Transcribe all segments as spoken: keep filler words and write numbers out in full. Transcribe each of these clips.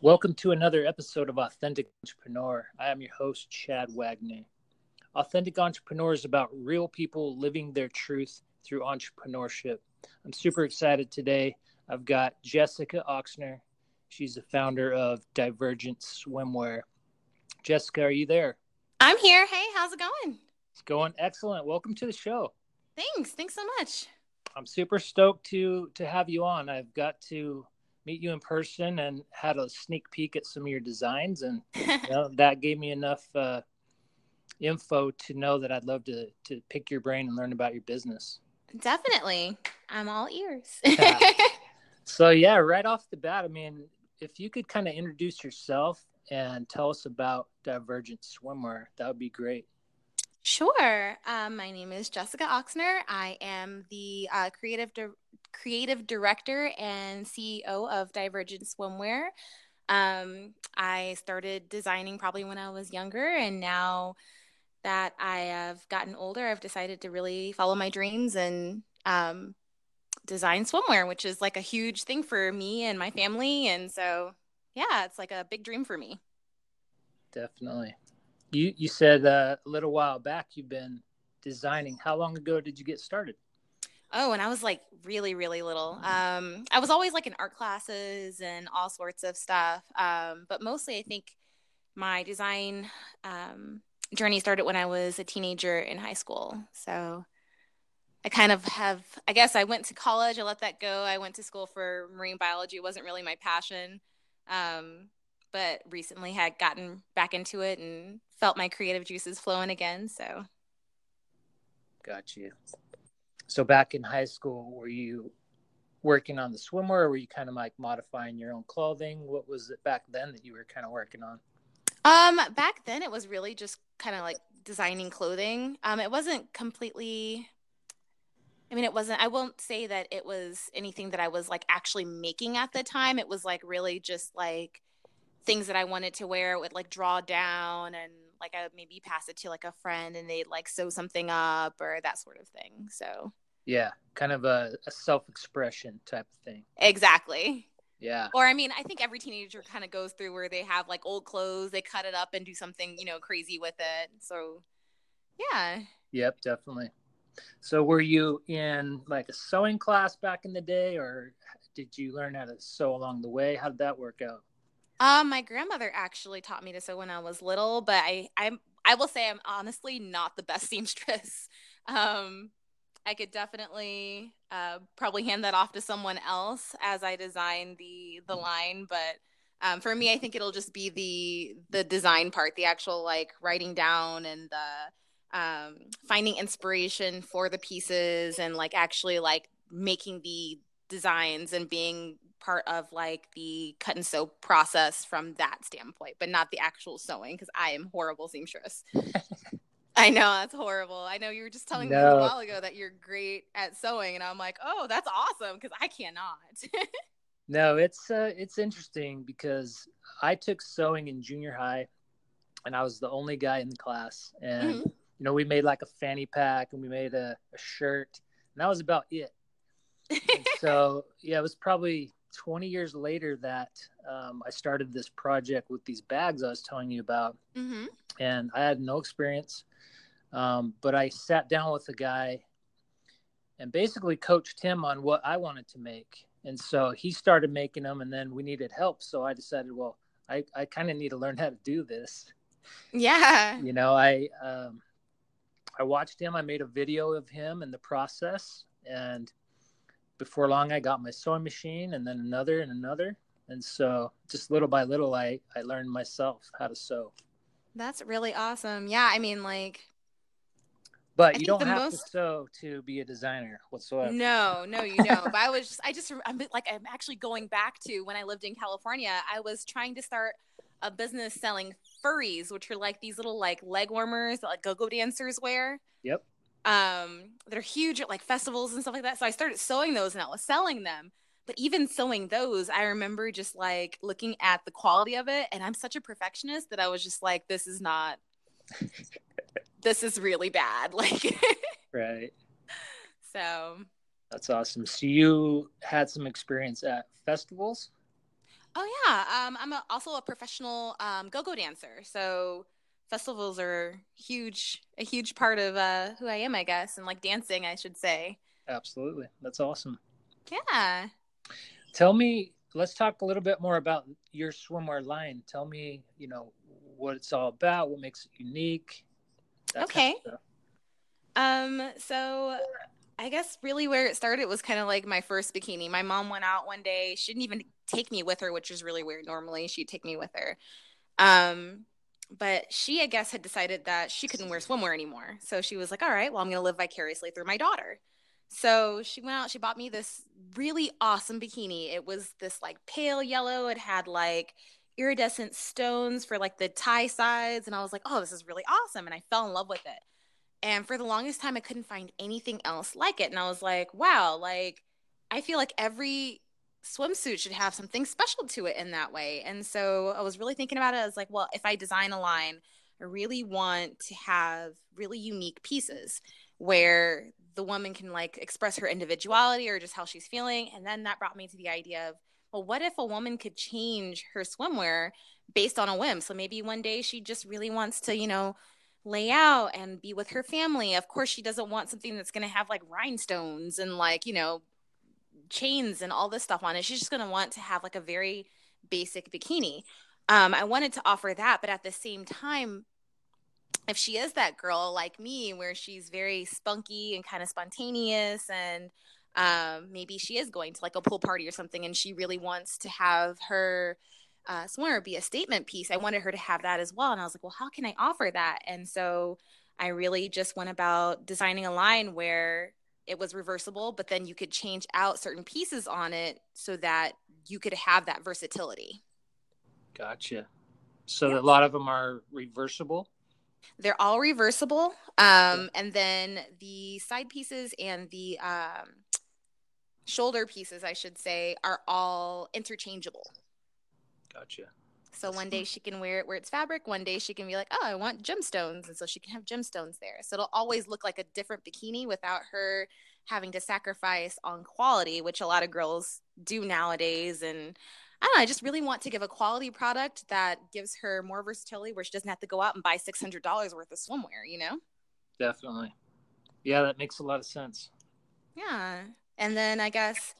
Welcome to another episode of Authentic Entrepreneur. I am your host, Chad Wagner. Authentic Entrepreneur is about real people living their truth through entrepreneurship. I'm super excited today. I've got Jessica Ochsner. She's the founder of Divergent Swimwear. Jessica, are you there? I'm here. Hey, how's it going? It's going excellent. Welcome to the show. Thanks. Thanks so much. I'm super stoked to to have you on. I've got to meet you in person and had a sneak peek at some of your designs, and you know, that gave me enough uh, info to know that I'd love to to pick your brain and learn about your business. Definitely, I'm all ears. Yeah. So yeah, right off the bat, I mean, if you could kind of introduce yourself and tell us about Divergent Swimwear, that would be great. Sure. Um, my name is Jessica Ochsner. I am the uh, creative di- creative director and C E O of Divergent Swimwear. Um, I started designing probably when I was younger, and now that I have gotten older, I've decided to really follow my dreams and um, design swimwear, which is like a huge thing for me and my family. And so, yeah, it's like a big dream for me. Definitely. You you said uh, a little while back you've been designing. How long ago did you get started? Oh, and I was like really, really little. Um, I was always like in art classes and all sorts of stuff. Um, but mostly I think my design um, journey started when I was a teenager in high school. So I kind of have, I guess I went to college. I let that go. I went to school for marine biology. It wasn't really my passion. Um, but recently had gotten back into it and felt my creative juices flowing again, so. Got you. So back in high school, were you working on the swimwear, or were you kind of like modifying your own clothing? What was it back then that you were kind of working on? Um, back then it was really just kind of like designing clothing. Um, it wasn't completely, I mean, it wasn't, I won't say that it was anything that I was like actually making at the time. It was like really just like things that I wanted to wear. It would like draw down and like I would maybe pass it to like a friend and they'd like sew something up or that sort of thing. So yeah, kind of a, a self-expression type of thing. Exactly. Yeah. Or I mean, I think every teenager kind of goes through where they have like old clothes, they cut it up and do something, you know, crazy with it. So yeah. Yep, definitely. So were you in like a sewing class back in the day, or did you learn how to sew along the way? How did that work out? Um, my grandmother actually taught me to sew when I was little, but I, I'm, I will say I'm honestly not the best seamstress. Um, I could definitely, uh, probably hand that off to someone else as I design the, the line. But, um, for me, I think it'll just be the, the design part, the actual like writing down and the, um, finding inspiration for the pieces and like actually like making the designs and being part of like the cut and sew process from that standpoint, but not the actual sewing, because I am horrible seamstress. I know, that's horrible. I know you were just telling no. me a little while ago that you're great at sewing, and I'm like, oh, that's awesome, because I cannot. No, it's uh, it's interesting because I took sewing in junior high, and I was the only guy in the class, and mm-hmm. you know, we made like a fanny pack and we made a, a shirt, and that was about it. And so yeah, it was probably twenty years later that um, I started this project with these bags I was telling you about, mm-hmm. and I had no experience. Um, but I sat down with a guy and basically coached him on what I wanted to make. And so he started making them, and then we needed help. So I decided, well, I, I kind of need to learn how to do this. Yeah. You know, I, um, I watched him, I made a video of him and the process, and before long, I got my sewing machine, and then another and another. And so just little by little, I, I learned myself how to sew. That's really awesome. Yeah, I mean, like. But I you don't have most... to sew to be a designer whatsoever. No, no, you know. But I was just, I just, I'm like, I'm actually going back to when I lived in California, I was trying to start a business selling furries, which are like these little like leg warmers that like go-go dancers wear. Yep. Um, they're huge at like festivals and stuff like that. So I started sewing those and I was selling them, but even sewing those, I remember just like looking at the quality of it. And I'm such a perfectionist that I was just like, this is not, this is really bad. Like, right. So. That's awesome. So you had some experience at festivals? Oh, yeah. Um, I'm a, also a professional um, go-go dancer. So festivals are huge, a huge part of uh, who I am, I guess, and like dancing, I should say. Absolutely. That's awesome. Yeah. Tell me, let's talk a little bit more about your swimwear line. Tell me, you know, what it's all about, what makes it unique. Okay. Um, so I guess really where it started was kind of like my first bikini. My mom went out one day. She didn't even take me with her, which is really weird. Normally she'd take me with her. Um, but she, I guess, had decided that she couldn't wear swimwear anymore. So she was like, all right, well, I'm going to live vicariously through my daughter. So she went out, she bought me this really awesome bikini. It was this like pale yellow. It had like iridescent stones for like the tie sides. And I was like, oh, this is really awesome. And I fell in love with it. And for the longest time, I couldn't find anything else like it. And I was like, wow, like I feel like every swimsuit should have something special to it in that way. And so I was really thinking about it. I was like, well, if I design a line, I really want to have really unique pieces where the woman can like express her individuality or just how she's feeling. And then that brought me to the idea of, well, what if a woman could change her swimwear based on a whim? So maybe one day she just really wants to, you know, lay out and be with her family. Of course, she doesn't want something that's going to have like rhinestones and like, you know, chains and all this stuff on it. She's just going to want to have like a very basic bikini. Um, I wanted to offer that, but at the same time, if she is that girl like me, where she's very spunky and kind of spontaneous, and um, maybe she is going to like a pool party or something, and she really wants to have her uh, swimwear be a statement piece, I wanted her to have that as well. And I was like, well, how can I offer that? And so I really just went about designing a line where it was reversible, but then you could change out certain pieces on it so that you could have that versatility. Gotcha. So yeah. A lot of them are reversible? They're all reversible. Um, and then the side pieces and the um, shoulder pieces, I should say, are all interchangeable. Gotcha. So one day she can wear it where it's fabric. One day she can be like, oh, I want gemstones. And so she can have gemstones there. So it'll always look like a different bikini without her having to sacrifice on quality, which a lot of girls do nowadays. And I don't know, I just really want to give a quality product that gives her more versatility where she doesn't have to go out and buy six hundred dollars worth of swimwear, you know? Definitely. Yeah, that makes a lot of sense. Yeah. And then I guess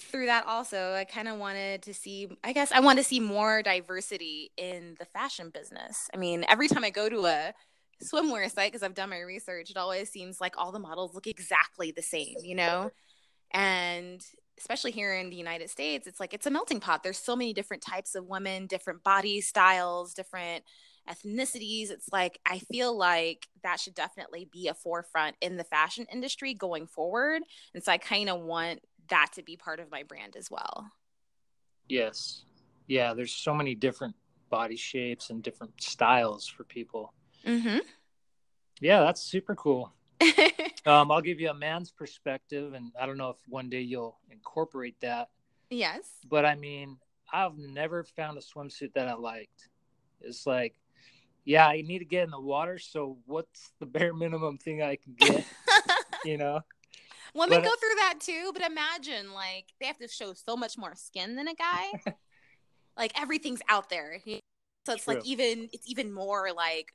through that also, I kind of wanted to see, I guess I want to see more diversity in the fashion business. I mean, every time I go to a swimwear site, because I've done my research, it always seems like all the models look exactly the same, you know? And especially here in the United States, it's like it's a melting pot. There's so many different types of women, different body styles, different ethnicities. It's like I feel like that should definitely be a forefront in the fashion industry going forward. And so I kind of want that to be part of my brand as well. Yes. Yeah, there's so many different body shapes and different styles for people. Mm-hmm. Yeah, that's super cool. um, I'll give you a man's perspective, and I don't know if one day you'll incorporate that. Yes. But I mean, I've never found a swimsuit that I liked. It's like, yeah, I need to get in the water, so what's the bare minimum thing I can get? You know? Women but, go through that too, but imagine, like, they have to show so much more skin than a guy. Like, everything's out there. So it's true. like even it's even more like,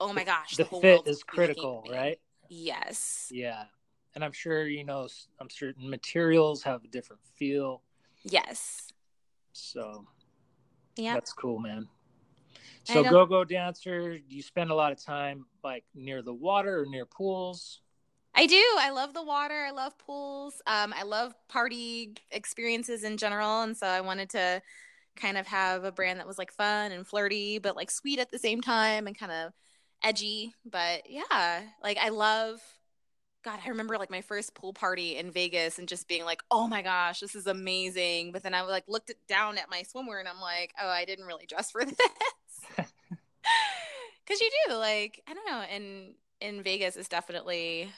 oh my gosh. The, the whole fit world is critical, right? Yes. Yeah. And I'm sure, you know, I'm certain materials have a different feel. Yes. So yeah, that's cool, man. So go-go dancer, do you spend a lot of time like near the water or near pools? I do. I love the water. I love pools. Um, I love party experiences in general. And so I wanted to kind of have a brand that was like fun and flirty, but like sweet at the same time and kind of edgy. But yeah, like I love, God, I remember like my first pool party in Vegas and just being like, oh my gosh, this is amazing. But then I like looked down at my swimwear and I'm like, oh, I didn't really dress for this. Cause you do like, I don't know. And in, in Vegas is definitely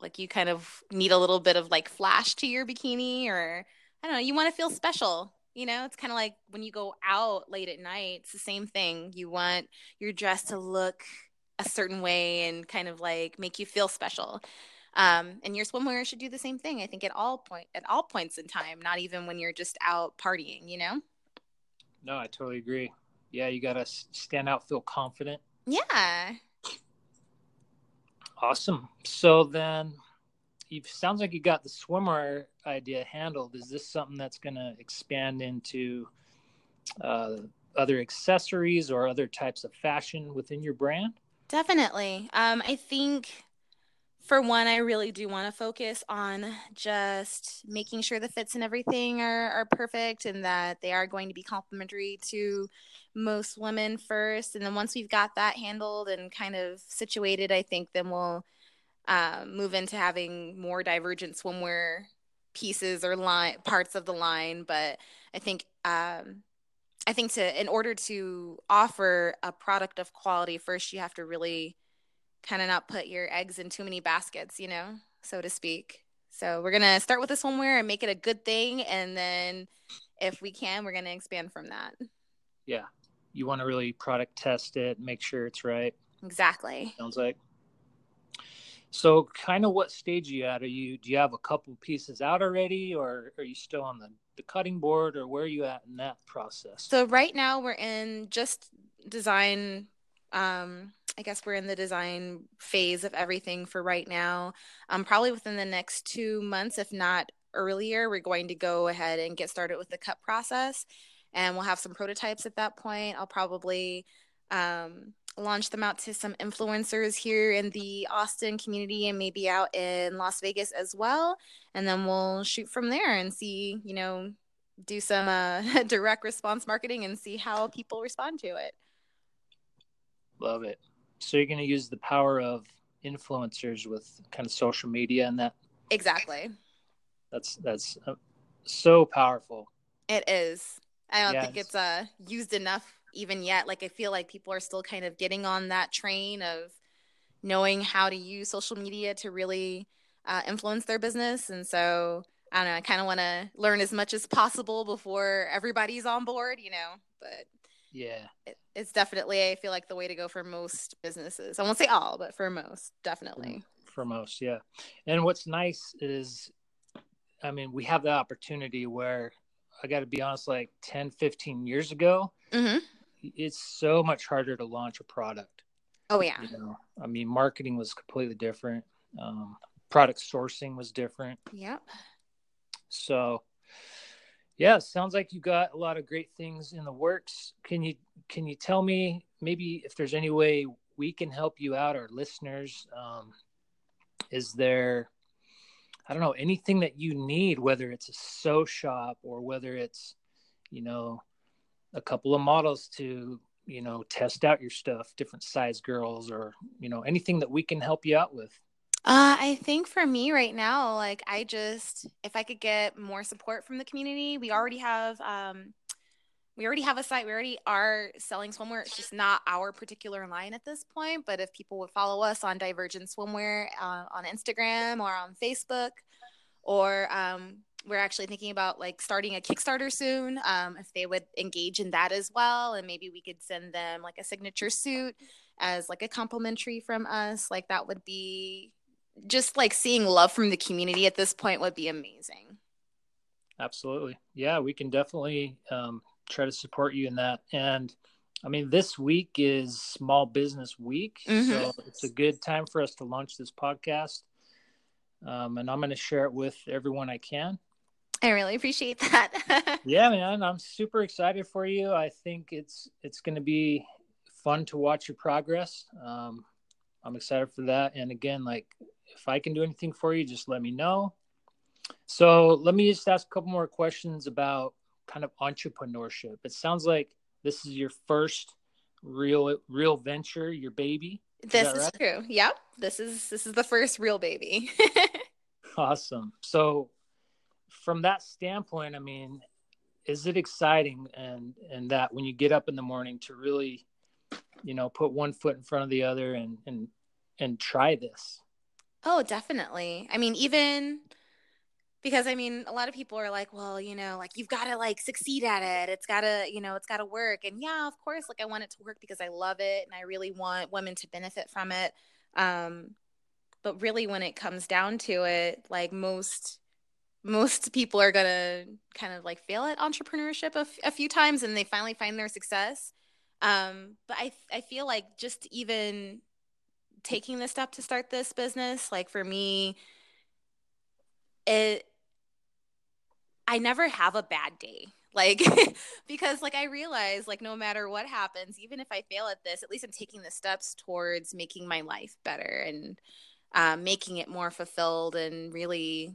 like, you kind of need a little bit of like flash to your bikini, or I don't know, you want to feel special. You know, it's kind of like when you go out late at night, it's the same thing. You want your dress to look a certain way and kind of like make you feel special. Um, and your swimwear should do the same thing. I think at all point, at all points in time, not even when you're just out partying, you know? No, I totally agree. Yeah. You got to stand out, feel confident. Yeah. Awesome. So then it sounds like you got the swimwear idea handled. Is this something that's going to expand into uh, other accessories or other types of fashion within your brand? Definitely. Um, I think for one, I really do want to focus on just making sure the fits and everything are, are perfect and that they are going to be complimentary to most women first. And then once we've got that handled and kind of situated, I think then we'll uh, move into having more divergent swimwear pieces or line, parts of the line. But I think um, I think to in order to offer a product of quality, first you have to really kind of not put your eggs in too many baskets, you know, so to speak. So we're going to start with the swimwear and make it a good thing. And then if we can, we're going to expand from that. Yeah. You want to really product test it, make sure it's right. Exactly. Sounds like. So kind of what stage are you at? Are you, do you have a couple pieces out already, or are you still on the, the cutting board, or where are you at in that process? So right now we're in just design, um, I guess we're in the design phase of everything for right now. Um, probably within the next two months, if not earlier, we're going to go ahead and get started with the cut process. And we'll have some prototypes at that point. I'll probably um, launch them out to some influencers here in the Austin community and maybe out in Las Vegas as well. And then we'll shoot from there and see, you know, do some uh, direct response marketing and see how people respond to it. Love it. So you're going to use the power of influencers with kind of social media and that. Exactly. That's that's uh, so powerful. It is. I don't yeah, think it's, it's uh, used enough even yet. Like, I feel like people are still kind of getting on that train of knowing how to use social media to really uh, influence their business. And so, I don't know, I kind of want to learn as much as possible before everybody's on board, you know, but yeah, it, it's definitely, I feel like, the way to go for most businesses. I won't say all, but for most, definitely. For most, yeah. And what's nice is, I mean, we have the opportunity where, I got to be honest, like ten, fifteen years ago, mm-hmm. It's so much harder to launch a product. Oh, yeah. You know? I mean, marketing was completely different. Um, product sourcing was different. Yep. So... yeah, sounds like you got a lot of great things in the works. Can you can you tell me maybe if there's any way we can help you out, our listeners? Um, is there, I don't know, anything that you need, whether it's a sew shop or whether it's, you know, a couple of models to, you know, test out your stuff, different size girls or, you know, anything that we can help you out with? Uh, I think for me right now, like I just, if I could get more support from the community, we already have, um, we already have a site. We already are selling swimwear. It's just not our particular line at this point. But if people would follow us on Divergent Swimwear uh, on Instagram or on Facebook, or um, we're actually thinking about like starting a Kickstarter soon. Um, if they would engage in that as well, and maybe we could send them like a signature suit as like a complimentary from us, like that would be. Just like seeing love from the community at this point would be amazing. Absolutely. Yeah, we can definitely um, try to support you in that. And I mean, this week is Small Business Week. Mm-hmm. So it's a good time for us to launch this podcast. Um, and I'm going to share it with everyone I can. I really appreciate that. Yeah, man, I'm super excited for you. I think it's, it's going to be fun to watch your progress. Um, I'm excited for that. And again, like, if I can do anything for you, just let me know. So let me just ask a couple more questions about kind of entrepreneurship. It sounds like this is your first real, real venture, your baby. Is this is right? True. Yep. This is, this is the first real baby. Awesome. So from that standpoint, I mean, is it exciting? And, and that when you get up in the morning to really, you know, put one foot in front of the other and, and, and try this. Oh, definitely. I mean, even because, I mean, a lot of people are like, well, you know, like you've got to like succeed at it. It's got to, you know, it's got to work. And yeah, of course, like I want it to work because I love it and I really want women to benefit from it. Um, But really, when it comes down to it, like most most people are going to kind of like fail at entrepreneurship a, f- a few times and they finally find their success. Um, but I, I feel like just even taking the step to start this business, like for me, it, I never have a bad day. Like, because like I realize like no matter what happens, even if I fail at this, at least I'm taking the steps towards making my life better and um, making it more fulfilled and really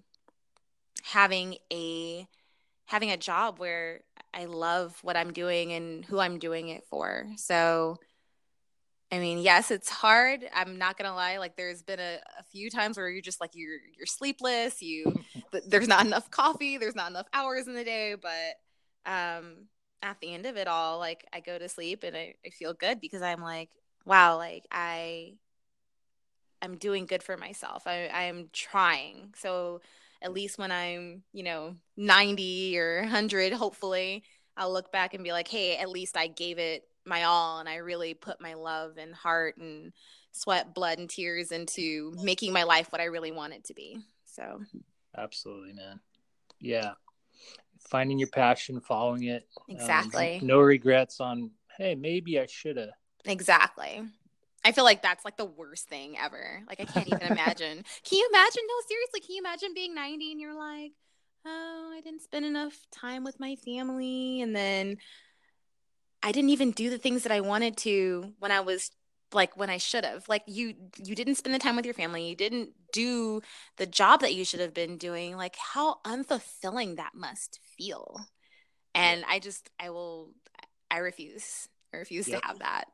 having a having a job where I love what I'm doing and who I'm doing it for. So, I mean, yes, it's hard. I'm not going to lie. Like there's been a, a few times where you're just like, you're, you're sleepless, you, there's not enough coffee, there's not enough hours in the day, but um, at the end of it all, like I go to sleep and I, I feel good because I'm like, wow, like I, I'm doing good for myself. I, I'm trying. So at least when I'm, you know, ninety or one hundred, hopefully I'll look back and be like, hey, at least I gave it my all. And I really put my love and heart and sweat, blood and tears into making my life what I really want it to be. So. Absolutely, man. Yeah. Finding your passion, following it. Exactly. Um, no regrets on, hey, maybe I should have. Exactly. I feel like that's like the worst thing ever. Like I can't even imagine. Can you imagine? No, seriously. Can you imagine being ninety and you're like, oh, I didn't spend enough time with my family. And then I didn't even do the things that I wanted to when I was like, when I should have. Like you, you didn't spend the time with your family. You didn't do the job that you should have been doing. Like how unfulfilling that must feel. And I just, I will, I refuse. I refuse yep. to have that.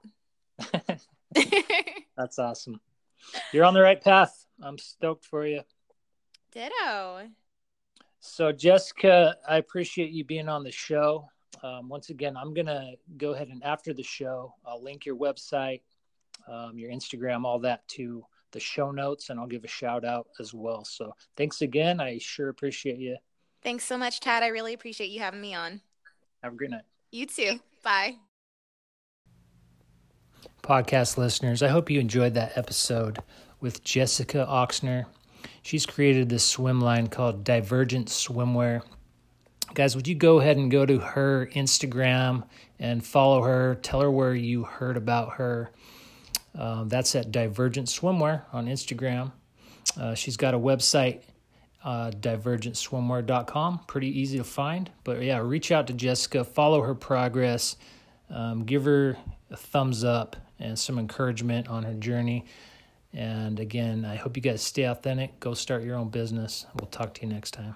That's awesome. You're on the right path. I'm stoked for you. Ditto. So Jessica, I appreciate you being on the show. Um, once again, I'm going to go ahead and after the show, I'll link your website, um, your Instagram, all that to the show notes, and I'll give a shout out as well. So thanks again. I sure appreciate you. Thanks so much, Chad. I really appreciate you having me on. Have a great night. You too. Bye. Podcast listeners, I hope you enjoyed that episode with Jessica Ochsner. She's created this swim line called Divergent Swimwear. Guys, would you go ahead and go to her Instagram and follow her? Tell her where you heard about her. Um, that's at Divergent Swimwear on Instagram. Uh, she's got a website, uh, divergent swimwear dot com. Pretty easy to find. But yeah, reach out to Jessica, follow her progress, um, give her a thumbs up and some encouragement on her journey. And again, I hope you guys stay authentic. Go start your own business. We'll talk to you next time.